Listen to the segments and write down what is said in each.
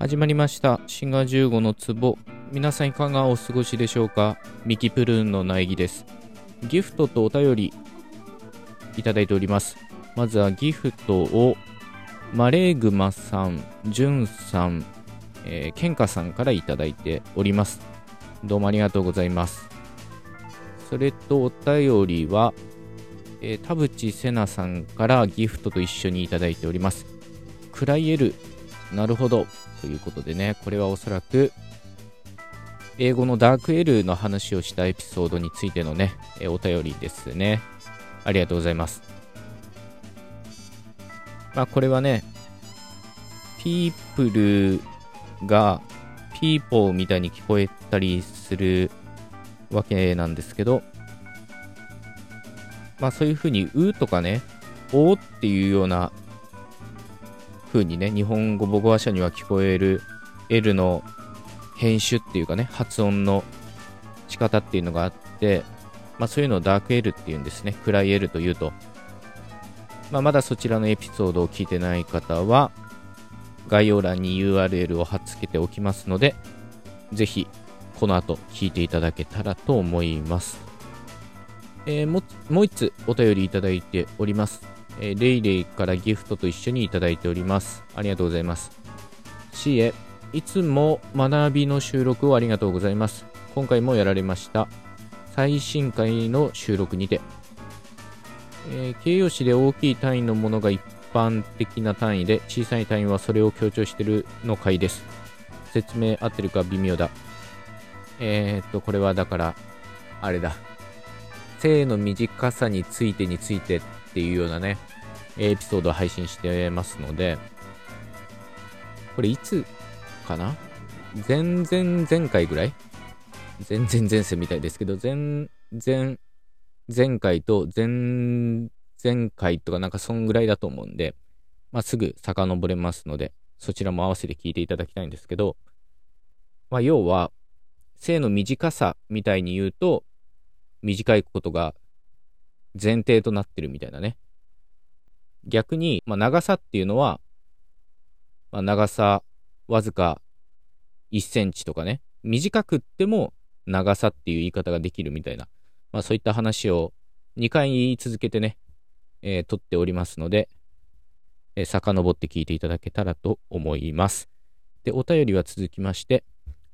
始まりましたシンガー15の壺。皆さんいかがお過ごしでしょうか。ミキプルーンの苗木です。ギフトとお便りいただいております。まずはギフトをマレーグマさん、ジュンさん、ケンカさんからいただいております。どうもありがとうございます。それとお便りは、田淵瀬奈さんからギフトと一緒にいただいております。クライエル、なるほどということでね、これはおそらく英語のダークエルの話をしたエピソードについてのね、お便りですね。ありがとうございます。まあこれはね、ピープルがピーポーみたいに聞こえたりするわけなんですけど、まあそういう風にうとかね、おっていうような風にね、日本語母語話者には聞こえる L の編集っていうかね、発音の仕方っていうのがあって、まあそういうのをダーク L っていうんですね。暗い L というと。まあまだそちらのエピソードを聞いてない方は、概要欄に URL を貼っ付けておきますので、ぜひこの後聞いていただけたらと思います。もう一つお便りいただいております。レイレイからギフトと一緒にいただいております。ありがとうございます。 C へ、いつも学びの収録をありがとうございます。今回もやられました最新回の収録にて、形容詞で大きい単位のものが一般的な単位で、小さい単位はそれを強調しているの回です。説明合ってるか微妙だ。これはだからあれだ、正の短さについてっていうようなね、エピソードを配信してますので、これいつかな、前回ぐらい、前世みたいですけど、前回と前々回とかなんかそんぐらいだと思うんで、まあすぐ遡れますので、そちらも合わせて聞いていただきたいんですけど、まあ要は正の短さみたいに言うと、短いことが前提となってるみたいなね。逆に、まあ、長さっていうのは、まあ、長さわずか1センチとかね、短くっても長さっていう言い方ができるみたいな、まあ、そういった話を2回続けてね、撮っておりますので、遡って聞いていただけたらと思います。で、お便りは続きまして、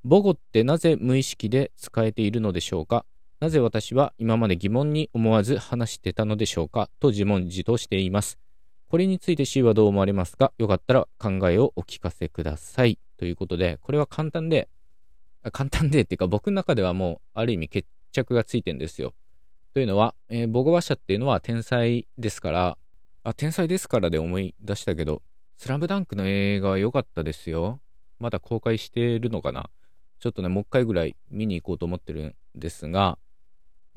母語ってなぜ無意識で使えているのでしょうか。なぜ私は今まで疑問に思わず話してたのでしょうかと自問自答しています。これについて C はどう思われますか。よかったら考えをお聞かせください。ということで、これは簡単でっていうか、僕の中ではもうある意味決着がついてんですよ。というのは、母語話者っていうのは天才ですからで思い出したけど、スラムダンクの映画は良かったですよ。まだ公開してるのかな。ちょっとね、もう一回ぐらい見に行こうと思ってるんですが、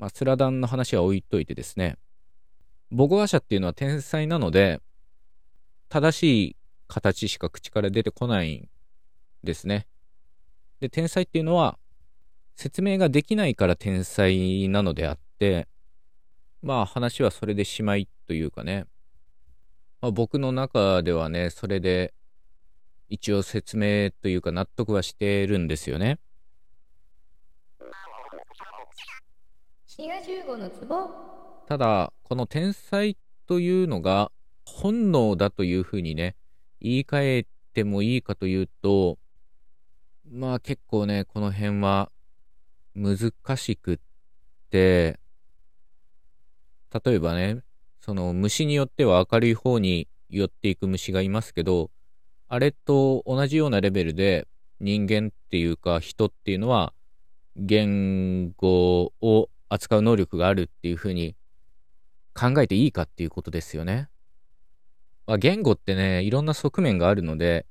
まあ、スラダンの話は置いといてですね、母語話者っていうのは天才なので、正しい形しか口から出てこないんですね。で、天才っていうのは説明ができないから天才なのであって、まあ話はそれでしまいというかね、まあ、僕の中ではね、それで一応説明というか納得はしてるんですよね。ただこの天才というのが本能だというふうにね、言い換えてもいいかというと、まあ結構ね、この辺は難しくって、例えばね、その虫によっては明るい方に寄っていく虫がいますけど、あれと同じようなレベルで人間っていうか人っていうのは言語を扱う能力があるっていうふうに考えていいかっていうことですよね。まあ、言語ってね、いろんな側面があるので、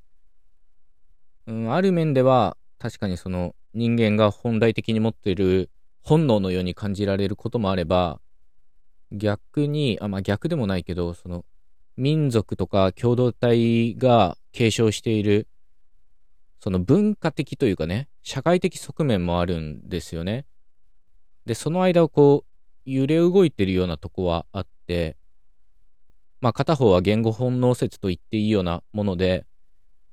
ある面では確かにその人間が本来的に持っている本能のように感じられることもあれば、逆に、まあ逆でもないけど、その民族とか共同体が継承しているその文化的というかね、社会的側面もあるんですよね。で、その間をこう揺れ動いてるようなとこはあって、まあ片方は言語本能説と言っていいようなもので、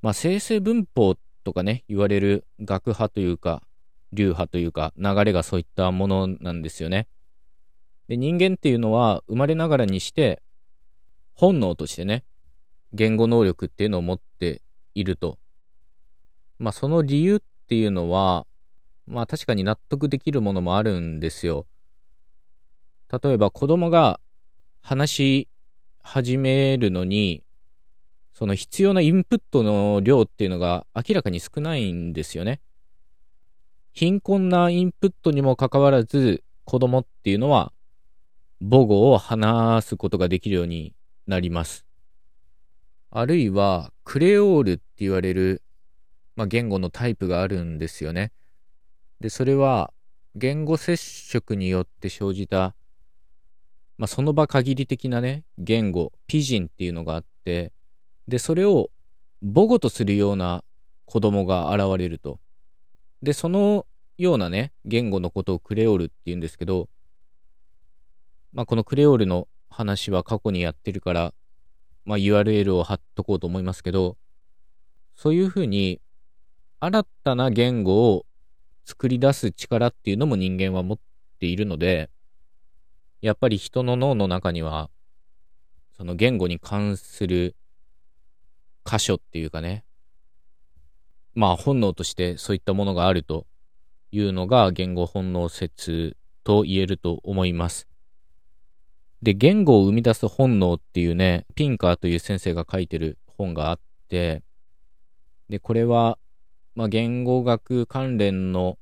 まあ生成文法っとかね、言われる学派というか、流派というか、流れがそういったものなんですよね。で、人間っていうのは生まれながらにして、本能としてね、言語能力っていうのを持っていると。まあ、その理由っていうのは、まあ確かに納得できるものもあるんですよ。例えば子供が話し始めるのに、その必要なインプットの量っていうのが明らかに少ないんですよね。貧困なインプットにもかかわらず、子供っていうのは母語を話すことができるようになります。あるいはクレオールって言われる、まあ、言語のタイプがあるんですよね。で、それは言語接触によって生じた、まあ、その場限り的なね、言語、ピジンっていうのがあって、で、それを母語とするような子供が現れると。で、そのようなね、言語のことをクレオールって言うんですけど、まあ、このクレオールの話は過去にやってるから、まあ、URL を貼っとこうと思いますけど、そういうふうに新たな言語を作り出す力っていうのも人間は持っているので、やっぱり人の脳の中にはその言語に関する箇所っていうかね、まあ本能としてそういったものがあるというのが言語本能説と言えると思います。で、言語を生み出す本能っていうね、ピンカーという先生が書いてる本があって、で、これはまあ、言語学関連の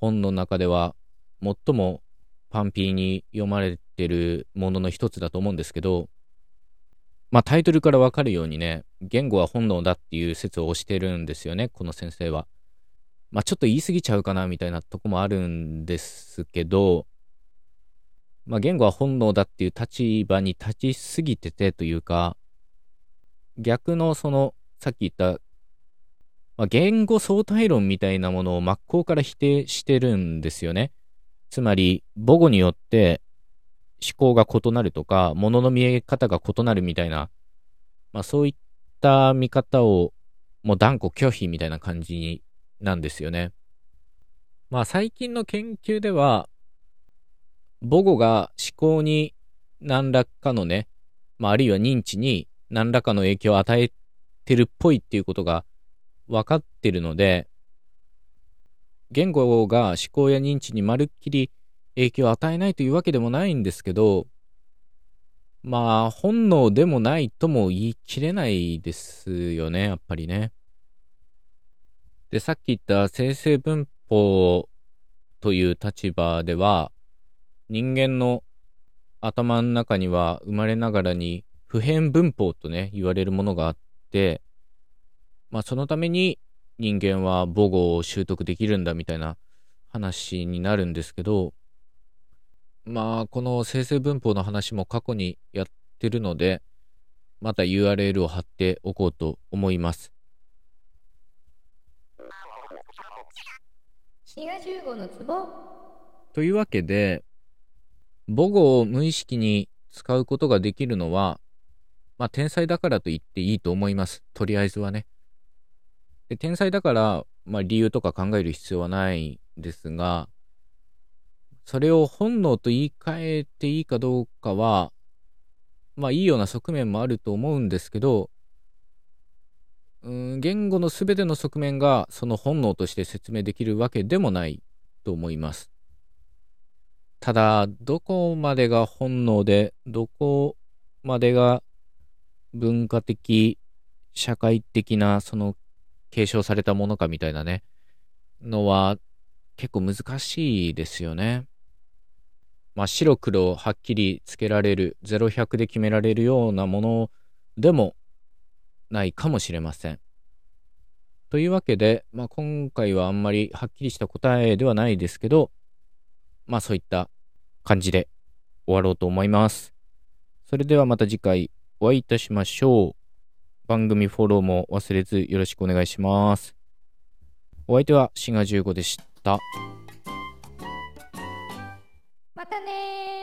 本の中では最もパンピーに読まれてるものの一つだと思うんですけど、まあ、タイトルからわかるようにね、言語は本能だっていう説を推してるんですよね、この先生は。まあ、ちょっと言い過ぎちゃうかなみたいなとこもあるんですけど、まあ、言語は本能だっていう立場に立ちすぎててというか、逆のそのさっき言った言語相対論みたいなものを真っ向から否定してるんですよね。つまり母語によって思考が異なるとか、物の見え方が異なるみたいな、まあそういった見方をもう断固拒否みたいな感じなんですよね。まあ最近の研究では、母語が思考に何らかのね、まああるいは認知に何らかの影響を与えてるっぽいっていうことが分かってるので、言語が思考や認知にまるっきり影響を与えないというわけでもないんですけど、まあ本能でもないとも言い切れないですよね、やっぱりね。で、さっき言った生成文法という立場では、人間の頭の中には生まれながらに普遍文法とね、言われるものがあって、まあそのために人間は母語を習得できるんだみたいな話になるんですけど、まあこの生成文法の話も過去にやってるので、また URL を貼っておこうと思います。シガ15のツボというわけで、母語を無意識に使うことができるのは、まあ天才だからと言っていいと思います。とりあえずはね。で、天才だから、まあ、理由とか考える必要はないんですが、それを本能と言い換えていいかどうかは、まあいいような側面もあると思うんですけど、言語のすべての側面がその本能として説明できるわけでもないと思います。ただ、どこまでが本能で、どこまでが文化的、社会的なその継承されたものかみたいなねのは結構難しいですよね。まあ白黒はっきりつけられる0、100で決められるようなものでもないかもしれません。というわけで、まあ、今回はあんまりはっきりした答えではないですけど、まあそういった感じで終わろうと思います。それではまた次回お会いいたしましょう。番組フォローも忘れずよろしくお願いします。お相手はシガ15でした。またねー。